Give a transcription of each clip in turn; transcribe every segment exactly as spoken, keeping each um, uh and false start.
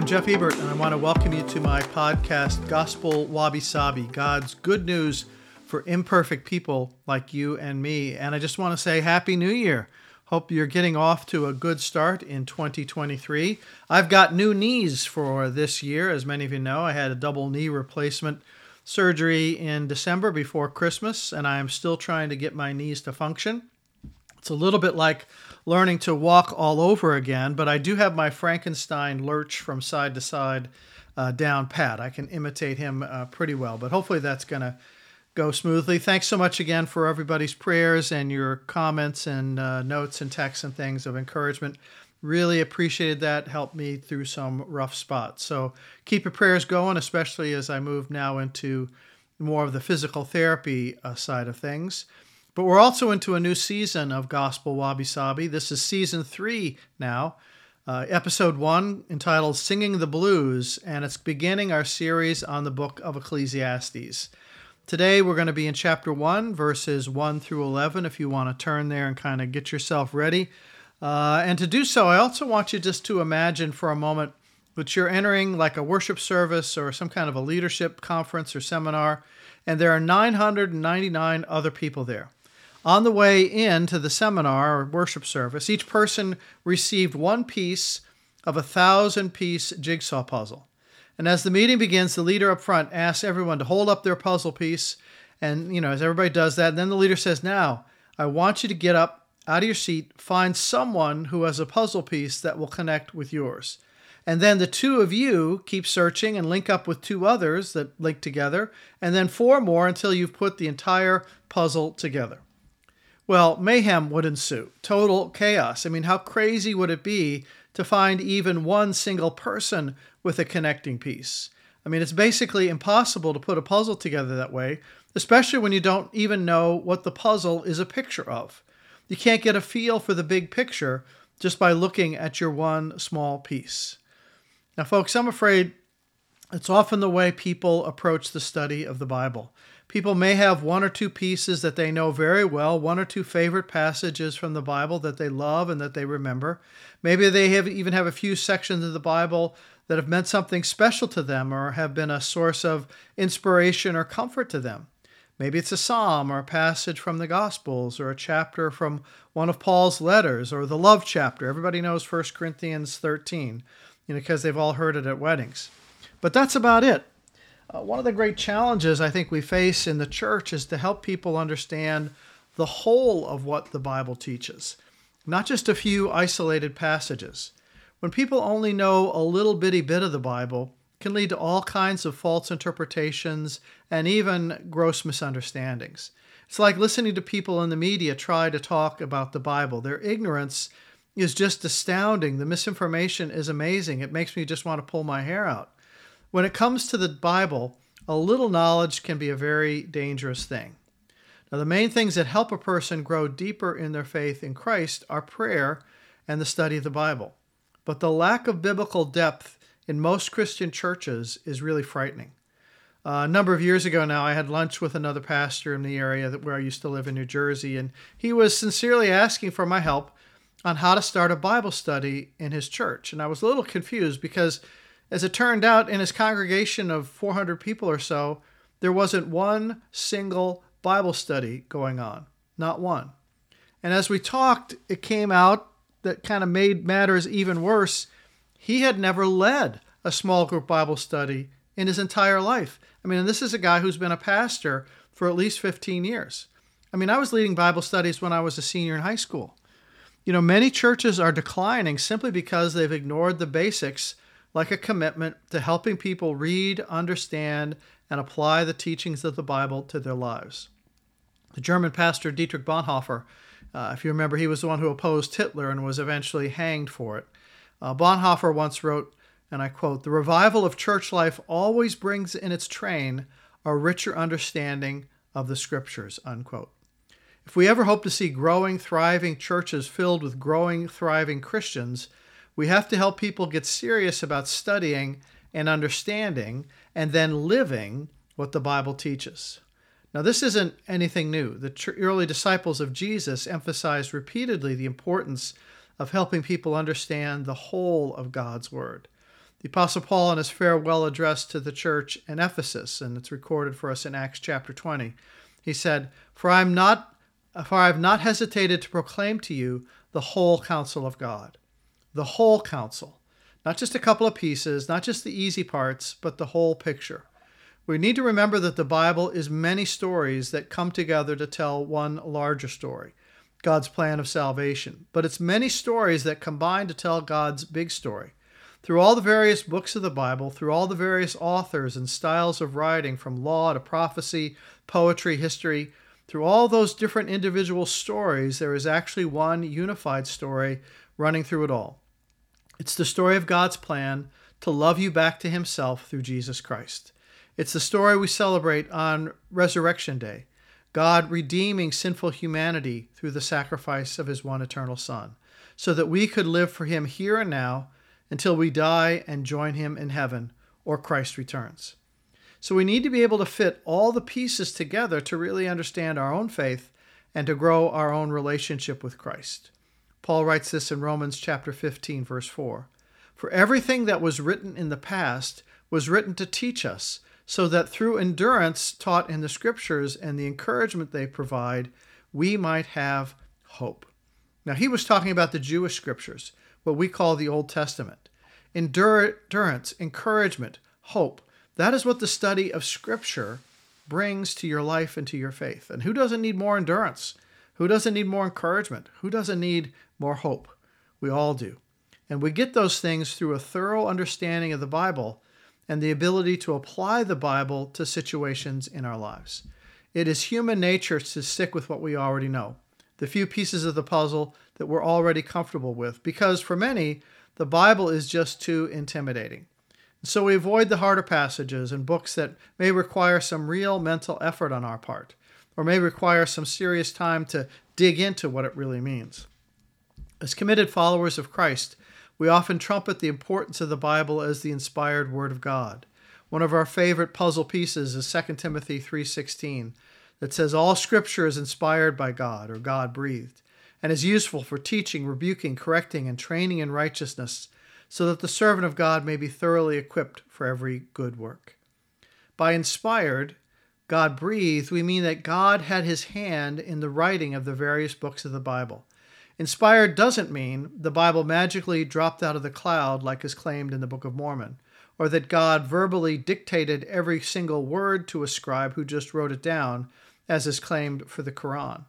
I'm Jeff Ebert, and I want to welcome you to my podcast, Gospel Wabi Sabi, God's Good News for Imperfect People Like You and Me. And I just want to say Happy New Year. Hope you're getting off to a good start in twenty twenty-three. I've got new knees for this year. As many of you know, I had a double knee replacement surgery in December before Christmas, and I am still trying to get my knees to function. It's a little bit like learning to walk all over again, but I do have my Frankenstein lurch from side to side uh, down pat. I can imitate him uh, pretty well, but hopefully that's going to go smoothly. Thanks so much again for everybody's prayers and your comments and uh, notes and texts and things of encouragement. Really appreciated that. Helped me through some rough spots. So keep your prayers going, especially as I move now into more of the physical therapy uh, side of things. But we're also into a new season of Gospel Wabi Sabi. This is season three now, uh, episode one, entitled Singing the Blues, and it's beginning our series on the book of Ecclesiastes. Today, we're going to be in chapter one, verses one through eleven, if you want to turn there and kind of get yourself ready. Uh, and to do so, I also want you just to imagine for a moment that you're entering like a worship service or some kind of a leadership conference or seminar, and there are nine hundred ninety-nine other people there. On the way into the seminar or worship service, each person received one piece of a thousand-piece jigsaw puzzle. And as the meeting begins, the leader up front asks everyone to hold up their puzzle piece. And, you know, as everybody does that, then the leader says, now, I want you to get up out of your seat, find someone who has a puzzle piece that will connect with yours. And then the two of you keep searching and link up with two others that link together, and then four more until you've put the entire puzzle together. Well, mayhem would ensue. Total chaos. I mean, how crazy would it be to find even one single person with a connecting piece? I mean, it's basically impossible to put a puzzle together that way, especially when you don't even know what the puzzle is a picture of. You can't get a feel for the big picture just by looking at your one small piece. Now, folks, I'm afraid it's often the way people approach the study of the Bible. People may have one or two pieces that they know very well, one or two favorite passages from the Bible that they love and that they remember. Maybe they have even have a few sections of the Bible that have meant something special to them or have been a source of inspiration or comfort to them. Maybe it's a psalm or a passage from the Gospels or a chapter from one of Paul's letters or the love chapter. Everybody knows First Corinthians thirteen, you know, because they've all heard it at weddings. But that's about it. Uh, one of the great challenges I think we face in the church is to help people understand the whole of what the Bible teaches, not just a few isolated passages. When people only know a little bitty bit of the Bible, it can lead to all kinds of false interpretations and even gross misunderstandings. It's like listening to people in the media try to talk about the Bible. Their ignorance is just astounding. The misinformation is amazing. It makes me just want to pull my hair out. When it comes to the Bible, a little knowledge can be a very dangerous thing. Now, the main things that help a person grow deeper in their faith in Christ are prayer and the study of the Bible. But the lack of biblical depth in most Christian churches is really frightening. Uh, a number of years ago now, I had lunch with another pastor in the area that where I used to live in New Jersey, and he was sincerely asking for my help on how to start a Bible study in his church. And I was a little confused because, as it turned out, in his congregation of four hundred people or so, there wasn't one single Bible study going on, not one. And as we talked, it came out that kind of made matters even worse. He had never led a small group Bible study in his entire life. I mean, and this is a guy who's been a pastor for at least fifteen years. I mean, I was leading Bible studies when I was a senior in high school. You know, many churches are declining simply because they've ignored the basics, like a commitment to helping people read, understand, and apply the teachings of the Bible to their lives. The German pastor Dietrich Bonhoeffer, uh, if you remember, he was the one who opposed Hitler and was eventually hanged for it. Uh, Bonhoeffer once wrote, and I quote, "The revival of church life always brings in its train a richer understanding of the Scriptures," unquote. If we ever hope to see growing, thriving churches filled with growing, thriving Christians, we have to help people get serious about studying and understanding and then living what the Bible teaches. Now, this isn't anything new. The early disciples of Jesus emphasized repeatedly the importance of helping people understand the whole of God's Word. The Apostle Paul in his farewell address to the church in Ephesus, and it's recorded for us in Acts chapter twenty, he said, For I am not, for I have not hesitated to proclaim to you the whole counsel of God. The whole counsel. Not just a couple of pieces, not just the easy parts, but the whole picture. We need to remember that the Bible is many stories that come together to tell one larger story, God's plan of salvation. But it's many stories that combine to tell God's big story. Through all the various books of the Bible, through all the various authors and styles of writing, from law to prophecy, poetry, history, through all those different individual stories, there is actually one unified story running through it all. It's the story of God's plan to love you back to himself through Jesus Christ. It's the story we celebrate on Resurrection Day, God redeeming sinful humanity through the sacrifice of his one eternal Son, so that we could live for him here and now until we die and join him in heaven or Christ returns. So we need to be able to fit all the pieces together to really understand our own faith and to grow our own relationship with Christ. Paul writes this in Romans chapter fifteen, verse four. For everything that was written in the past was written to teach us, so that through endurance taught in the scriptures and the encouragement they provide, we might have hope. Now he was talking about the Jewish scriptures, what we call the Old Testament. Endurance, encouragement, hope. That is what the study of Scripture brings to your life and to your faith. And who doesn't need more endurance? Who doesn't need more encouragement? Who doesn't need more hope? We all do. And we get those things through a thorough understanding of the Bible and the ability to apply the Bible to situations in our lives. It is human nature to stick with what we already know, the few pieces of the puzzle that we're already comfortable with, because for many, the Bible is just too intimidating. So we avoid the harder passages and books that may require some real mental effort on our part, or may require some serious time to dig into what it really means. As committed followers of Christ, we often trumpet the importance of the Bible as the inspired Word of God. One of our favorite puzzle pieces is Second Timothy three sixteen, that says, All Scripture is inspired by God, or God-breathed, and is useful for teaching, rebuking, correcting, and training in righteousness, so that the servant of God may be thoroughly equipped for every good work. By inspired, God-breathed, we mean that God had his hand in the writing of the various books of the Bible. Inspired doesn't mean the Bible magically dropped out of the cloud like is claimed in the Book of Mormon, or that God verbally dictated every single word to a scribe who just wrote it down, as is claimed for the Quran.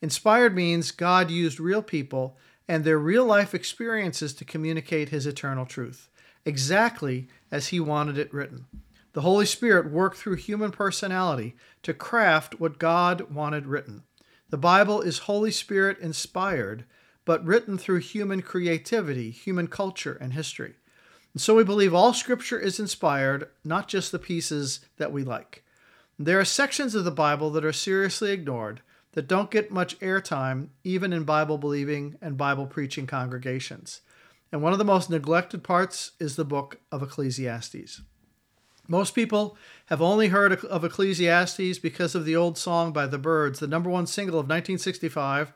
Inspired means God used real people and their real-life experiences to communicate his eternal truth, exactly as he wanted it written. The Holy Spirit worked through human personality to craft what God wanted written. The Bible is Holy Spirit-inspired, but written through human creativity, human culture, and history. And so we believe all Scripture is inspired, not just the pieces that we like. There are sections of the Bible that are seriously ignored, that don't get much airtime, even in Bible-believing and Bible-preaching congregations. And one of the most neglected parts is the book of Ecclesiastes. Most people have only heard of Ecclesiastes because of the old song by the Byrds, the number one single of nineteen sixty-five,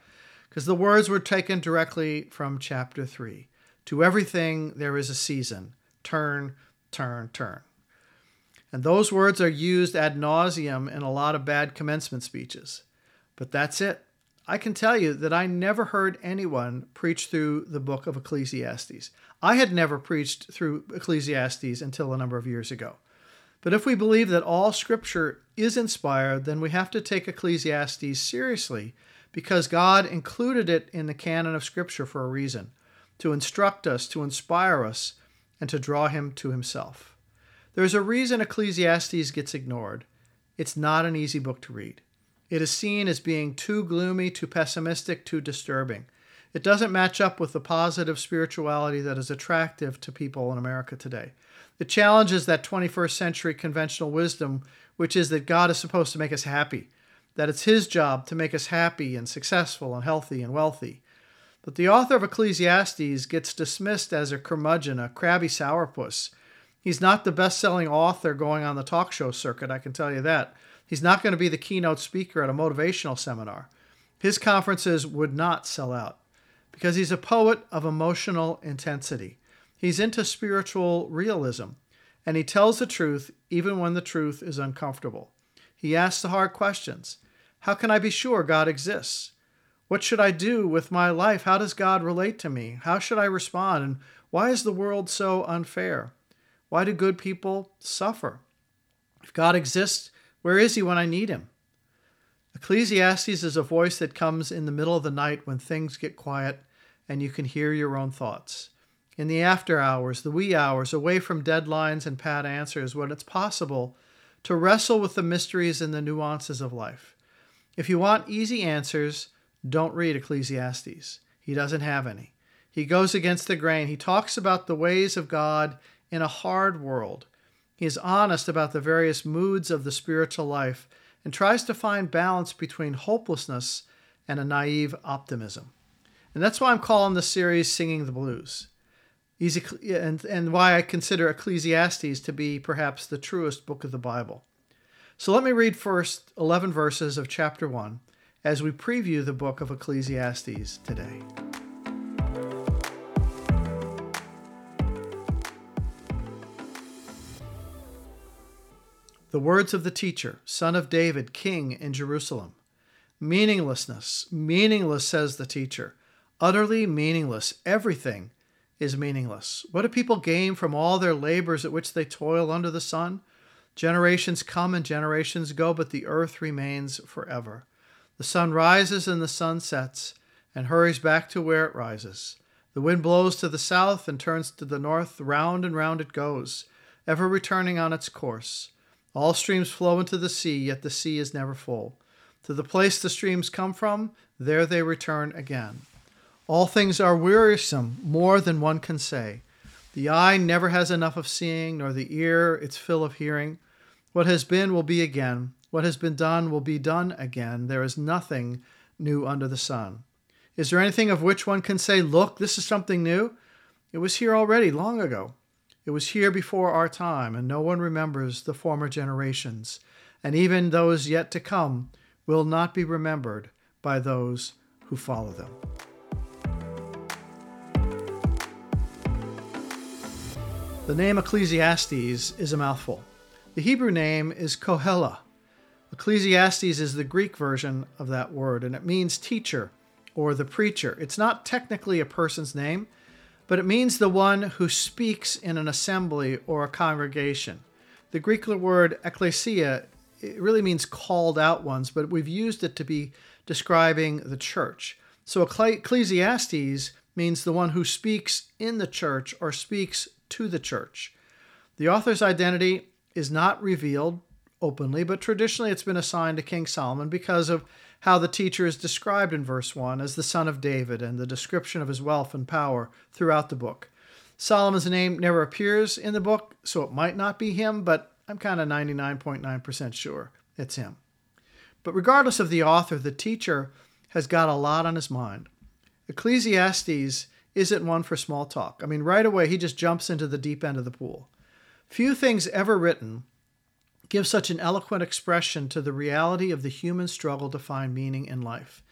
because the words were taken directly from chapter three. To everything there is a season. Turn, turn, turn. And those words are used ad nauseum in a lot of bad commencement speeches. But that's it. I can tell you that I never heard anyone preach through the book of Ecclesiastes. I had never preached through Ecclesiastes until a number of years ago. But if we believe that all Scripture is inspired, then we have to take Ecclesiastes seriously, because God included it in the canon of Scripture for a reason, to instruct us, to inspire us, and to draw him to himself. There's a reason Ecclesiastes gets ignored. It's not an easy book to read. It is seen as being too gloomy, too pessimistic, too disturbing. It doesn't match up with the positive spirituality that is attractive to people in America today. It challenges that twenty-first century conventional wisdom, which is that God is supposed to make us happy, that it's his job to make us happy and successful and healthy and wealthy. But the author of Ecclesiastes gets dismissed as a curmudgeon, a crabby sourpuss. He's not the best-selling author going on the talk show circuit, I can tell you that. He's not going to be the keynote speaker at a motivational seminar. His conferences would not sell out because he's a poet of emotional intensity. He's into spiritual realism, and he tells the truth even when the truth is uncomfortable. He asks the hard questions. How can I be sure God exists? What should I do with my life? How does God relate to me? How should I respond? And why is the world so unfair? Why do good people suffer? If God exists, where is he when I need him? Ecclesiastes is a voice that comes in the middle of the night when things get quiet and you can hear your own thoughts. In the after hours, the wee hours, away from deadlines and pat answers, when it's possible to wrestle with the mysteries and the nuances of life. If you want easy answers, don't read Ecclesiastes. He doesn't have any. He goes against the grain. He talks about the ways of God in a hard world. He is honest about the various moods of the spiritual life and tries to find balance between hopelessness and a naive optimism. And that's why I'm calling this series Singing the Blues, and, and why I consider Ecclesiastes to be perhaps the truest book of the Bible. So let me read first eleven verses of chapter one as we preview the book of Ecclesiastes today. The words of the teacher, son of David, king in Jerusalem. Meaninglessness, meaningless, says the teacher. Utterly meaningless. Everything is meaningless. What do people gain from all their labors at which they toil under the sun? Generations come and generations go, but the earth remains forever. The sun rises and the sun sets and hurries back to where it rises. The wind blows to the south and turns to the north. Round and round it goes, ever returning on its course. All streams flow into the sea, yet the sea is never full. To the place the streams come from, there they return again. All things are wearisome, more than one can say. The eye never has enough of seeing, nor the ear its fill of hearing. What has been will be again. What has been done will be done again. There is nothing new under the sun. Is there anything of which one can say, look, this is something new? It was here already, long ago. It was here before our time, and no one remembers the former generations, and even those yet to come will not be remembered by those who follow them. The name Ecclesiastes is a mouthful. The Hebrew name is Kohela. Ecclesiastes is the Greek version of that word, and it means teacher or the preacher. It's not technically a person's name, but it means the one who speaks in an assembly or a congregation. The Greek word ekklesia, it really means called out ones, but we've used it to be describing the church. So Ecclesiastes means the one who speaks in the church or speaks to the church. The author's identity is not revealed openly, but traditionally it's been assigned to King Solomon because of how the teacher is described in verse one as the son of David and the description of his wealth and power throughout the book. Solomon's name never appears in the book, so it might not be him, but I'm kind of ninety-nine point nine percent sure it's him. But regardless of the author, the teacher has got a lot on his mind. Ecclesiastes isn't one for small talk. I mean, right away, he just jumps into the deep end of the pool. Few things ever written give such an eloquent expression to the reality of the human struggle to find meaning in life.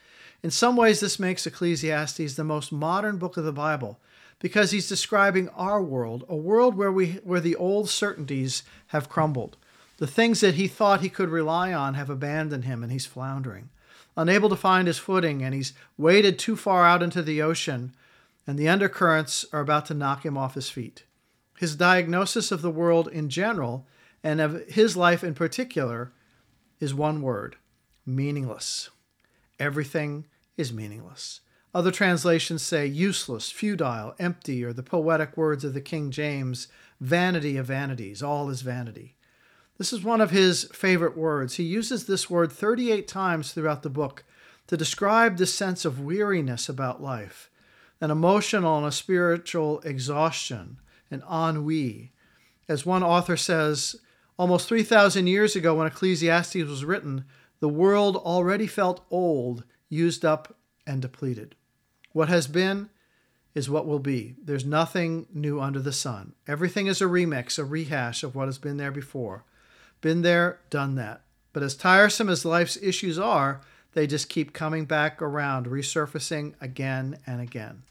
In some ways, this makes Ecclesiastes the most modern book of the Bible because he's describing our world, a world where we where the old certainties have crumbled. The things that he thought he could rely on have abandoned him, and he's floundering, unable to find his footing, and he's waded too far out into the ocean, and the undercurrents are about to knock him off his feet. His diagnosis of the world in general and of his life in particular is one word: meaningless. Everything is meaningless. Other translations say useless, futile, empty, or the poetic words of the King James, vanity of vanities, all is vanity. This is one of his favorite words. He uses this word thirty-eight times throughout the book to describe the sense of weariness about life, an emotional and a spiritual exhaustion, an ennui. As one author says, almost three thousand years ago when Ecclesiastes was written, the world already felt old, used up, and depleted. What has been is what will be. There's nothing new under the sun. Everything is a remix, a rehash of what has been there before. Been there, done that. But as tiresome as life's issues are, they just keep coming back around, resurfacing again and again.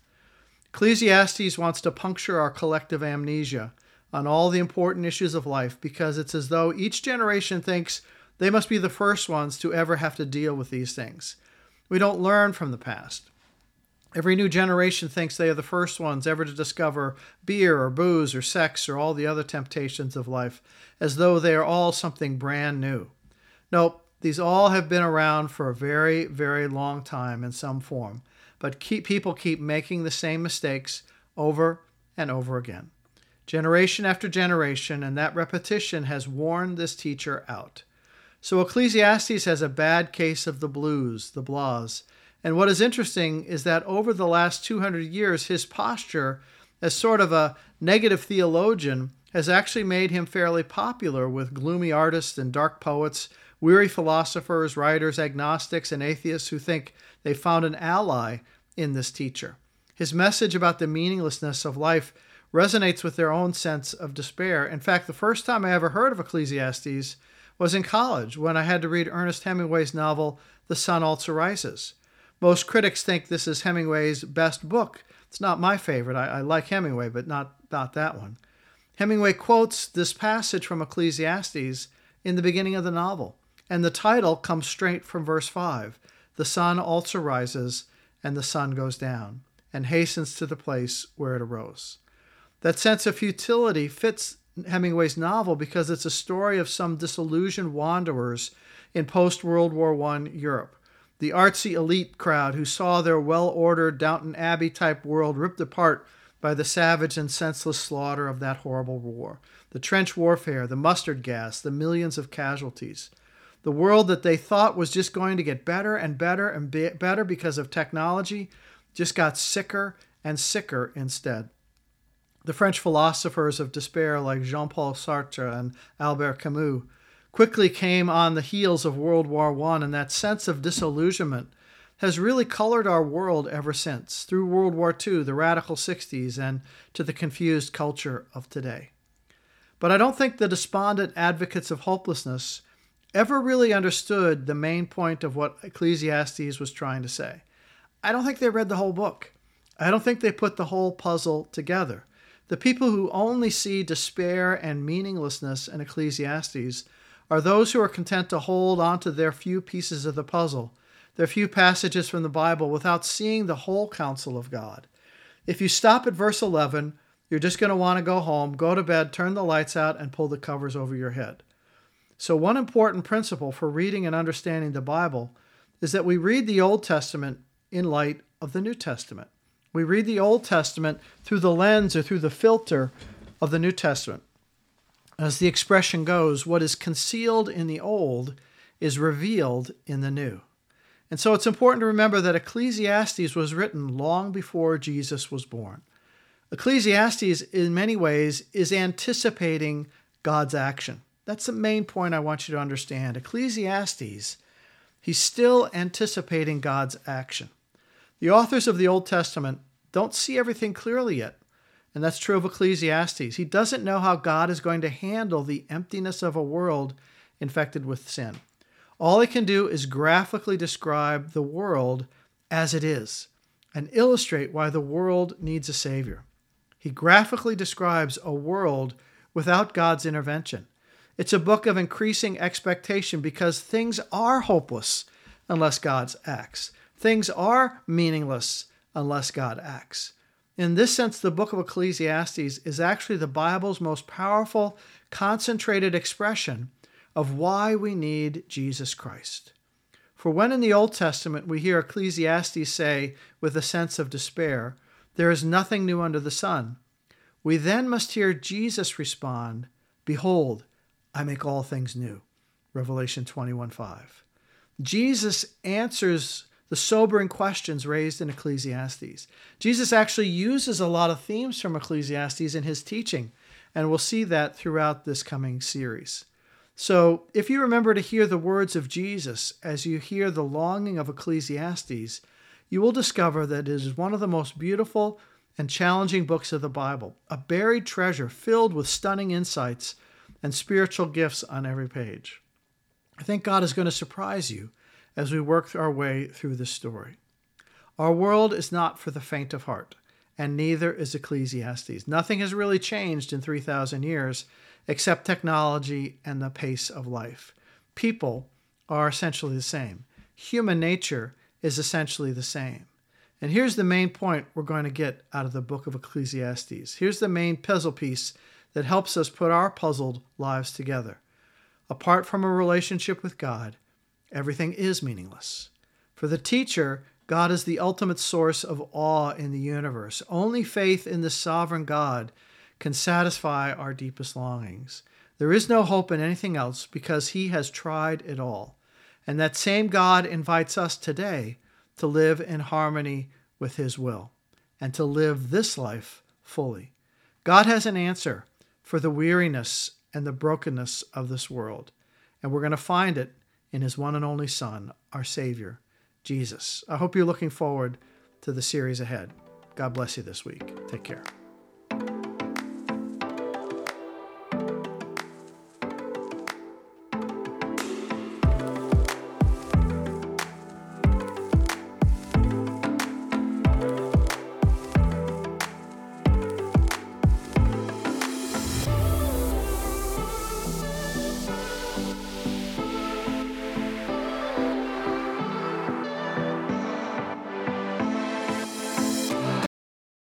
Ecclesiastes wants to puncture our collective amnesia on all the important issues of life because it's as though each generation thinks they must be the first ones to ever have to deal with these things. We don't learn from the past. Every new generation thinks they are the first ones ever to discover beer or booze or sex or all the other temptations of life, as though they are all something brand new. Nope, these all have been around for a very, very long time in some form, but keep, people keep making the same mistakes over and over again, generation after generation, and that repetition has worn this teacher out. So Ecclesiastes has a bad case of the blues, the blahs. And what is interesting is that over the last two hundred years, his posture as sort of a negative theologian has actually made him fairly popular with gloomy artists and dark poets, weary philosophers, writers, agnostics, and atheists who think they found an ally in this teacher. His message about the meaninglessness of life resonates with their own sense of despair. In fact, the first time I ever heard of Ecclesiastes was in college when I had to read Ernest Hemingway's novel, The Sun Also Rises. Most critics think this is Hemingway's best book. It's not my favorite. I, I like Hemingway, but not, not that one. Hemingway quotes this passage from Ecclesiastes in the beginning of the novel, and the title comes straight from verse five. The sun also rises, and the sun goes down, and hastens to the place where it arose. That sense of futility fits Hemingway's novel because it's a story of some disillusioned wanderers in post-World War One Europe. The artsy elite crowd who saw their well-ordered Downton Abbey-type world ripped apart by the savage and senseless slaughter of that horrible war. The trench warfare, the mustard gas, the millions of casualties. The world that they thought was just going to get better and better and be- better because of technology just got sicker and sicker instead. The French philosophers of despair like Jean-Paul Sartre and Albert Camus quickly came on the heels of World War One, and that sense of disillusionment has really colored our world ever since, through World War Two, the radical sixties, and to the confused culture of today. But I don't think the despondent advocates of hopelessness ever really understood the main point of what Ecclesiastes was trying to say. I don't think they read the whole book. I don't think they put the whole puzzle together. The people who only see despair and meaninglessness in Ecclesiastes are those who are content to hold on to their few pieces of the puzzle, their few passages from the Bible, without seeing the whole counsel of God. If you stop at verse eleven, you're just going to want to go home, go to bed, turn the lights out, and pull the covers over your head. So one important principle for reading and understanding the Bible is that we read the Old Testament in light of the New Testament. We read the Old Testament through the lens or through the filter of the New Testament. As the expression goes, what is concealed in the old is revealed in the new. And so it's important to remember that Ecclesiastes was written long before Jesus was born. Ecclesiastes, in many ways, is anticipating God's action. That's the main point I want you to understand. Ecclesiastes, he's still anticipating God's action. The authors of the Old Testament don't see everything clearly yet. And that's true of Ecclesiastes. He doesn't know how God is going to handle the emptiness of a world infected with sin. All he can do is graphically describe the world as it is and illustrate why the world needs a savior. He graphically describes a world without God's intervention. It's a book of increasing expectation because things are hopeless unless God acts. Things are meaningless unless God acts. In this sense, the book of Ecclesiastes is actually the Bible's most powerful, concentrated expression of why we need Jesus Christ. For when in the Old Testament we hear Ecclesiastes say, with a sense of despair, there is nothing new under the sun, we then must hear Jesus respond, behold, I make all things new. Revelation twenty-one five. Jesus answers the sobering questions raised in Ecclesiastes. Jesus actually uses a lot of themes from Ecclesiastes in his teaching, and we'll see that throughout this coming series. So if you remember to hear the words of Jesus as you hear the longing of Ecclesiastes, you will discover that it is one of the most beautiful and challenging books of the Bible, a buried treasure filled with stunning insights and spiritual gifts on every page. I think God is going to surprise you as we work our way through this story. Our world is not for the faint of heart, and neither is Ecclesiastes. Nothing has really changed in three thousand years except technology and the pace of life. People are essentially the same. Human nature is essentially the same. And here's the main point we're going to get out of the book of Ecclesiastes. Here's the main puzzle piece that helps us put our puzzled lives together. Apart from a relationship with God, everything is meaningless. For the teacher, God is the ultimate source of awe in the universe. Only faith in the sovereign God can satisfy our deepest longings. There is no hope in anything else because he has tried it all. And that same God invites us today to live in harmony with his will and to live this life fully. God has an answer for the weariness and the brokenness of this world. And we're going to find it in his one and only Son, our Savior, Jesus. I hope you're looking forward to the series ahead. God bless you this week. Take care.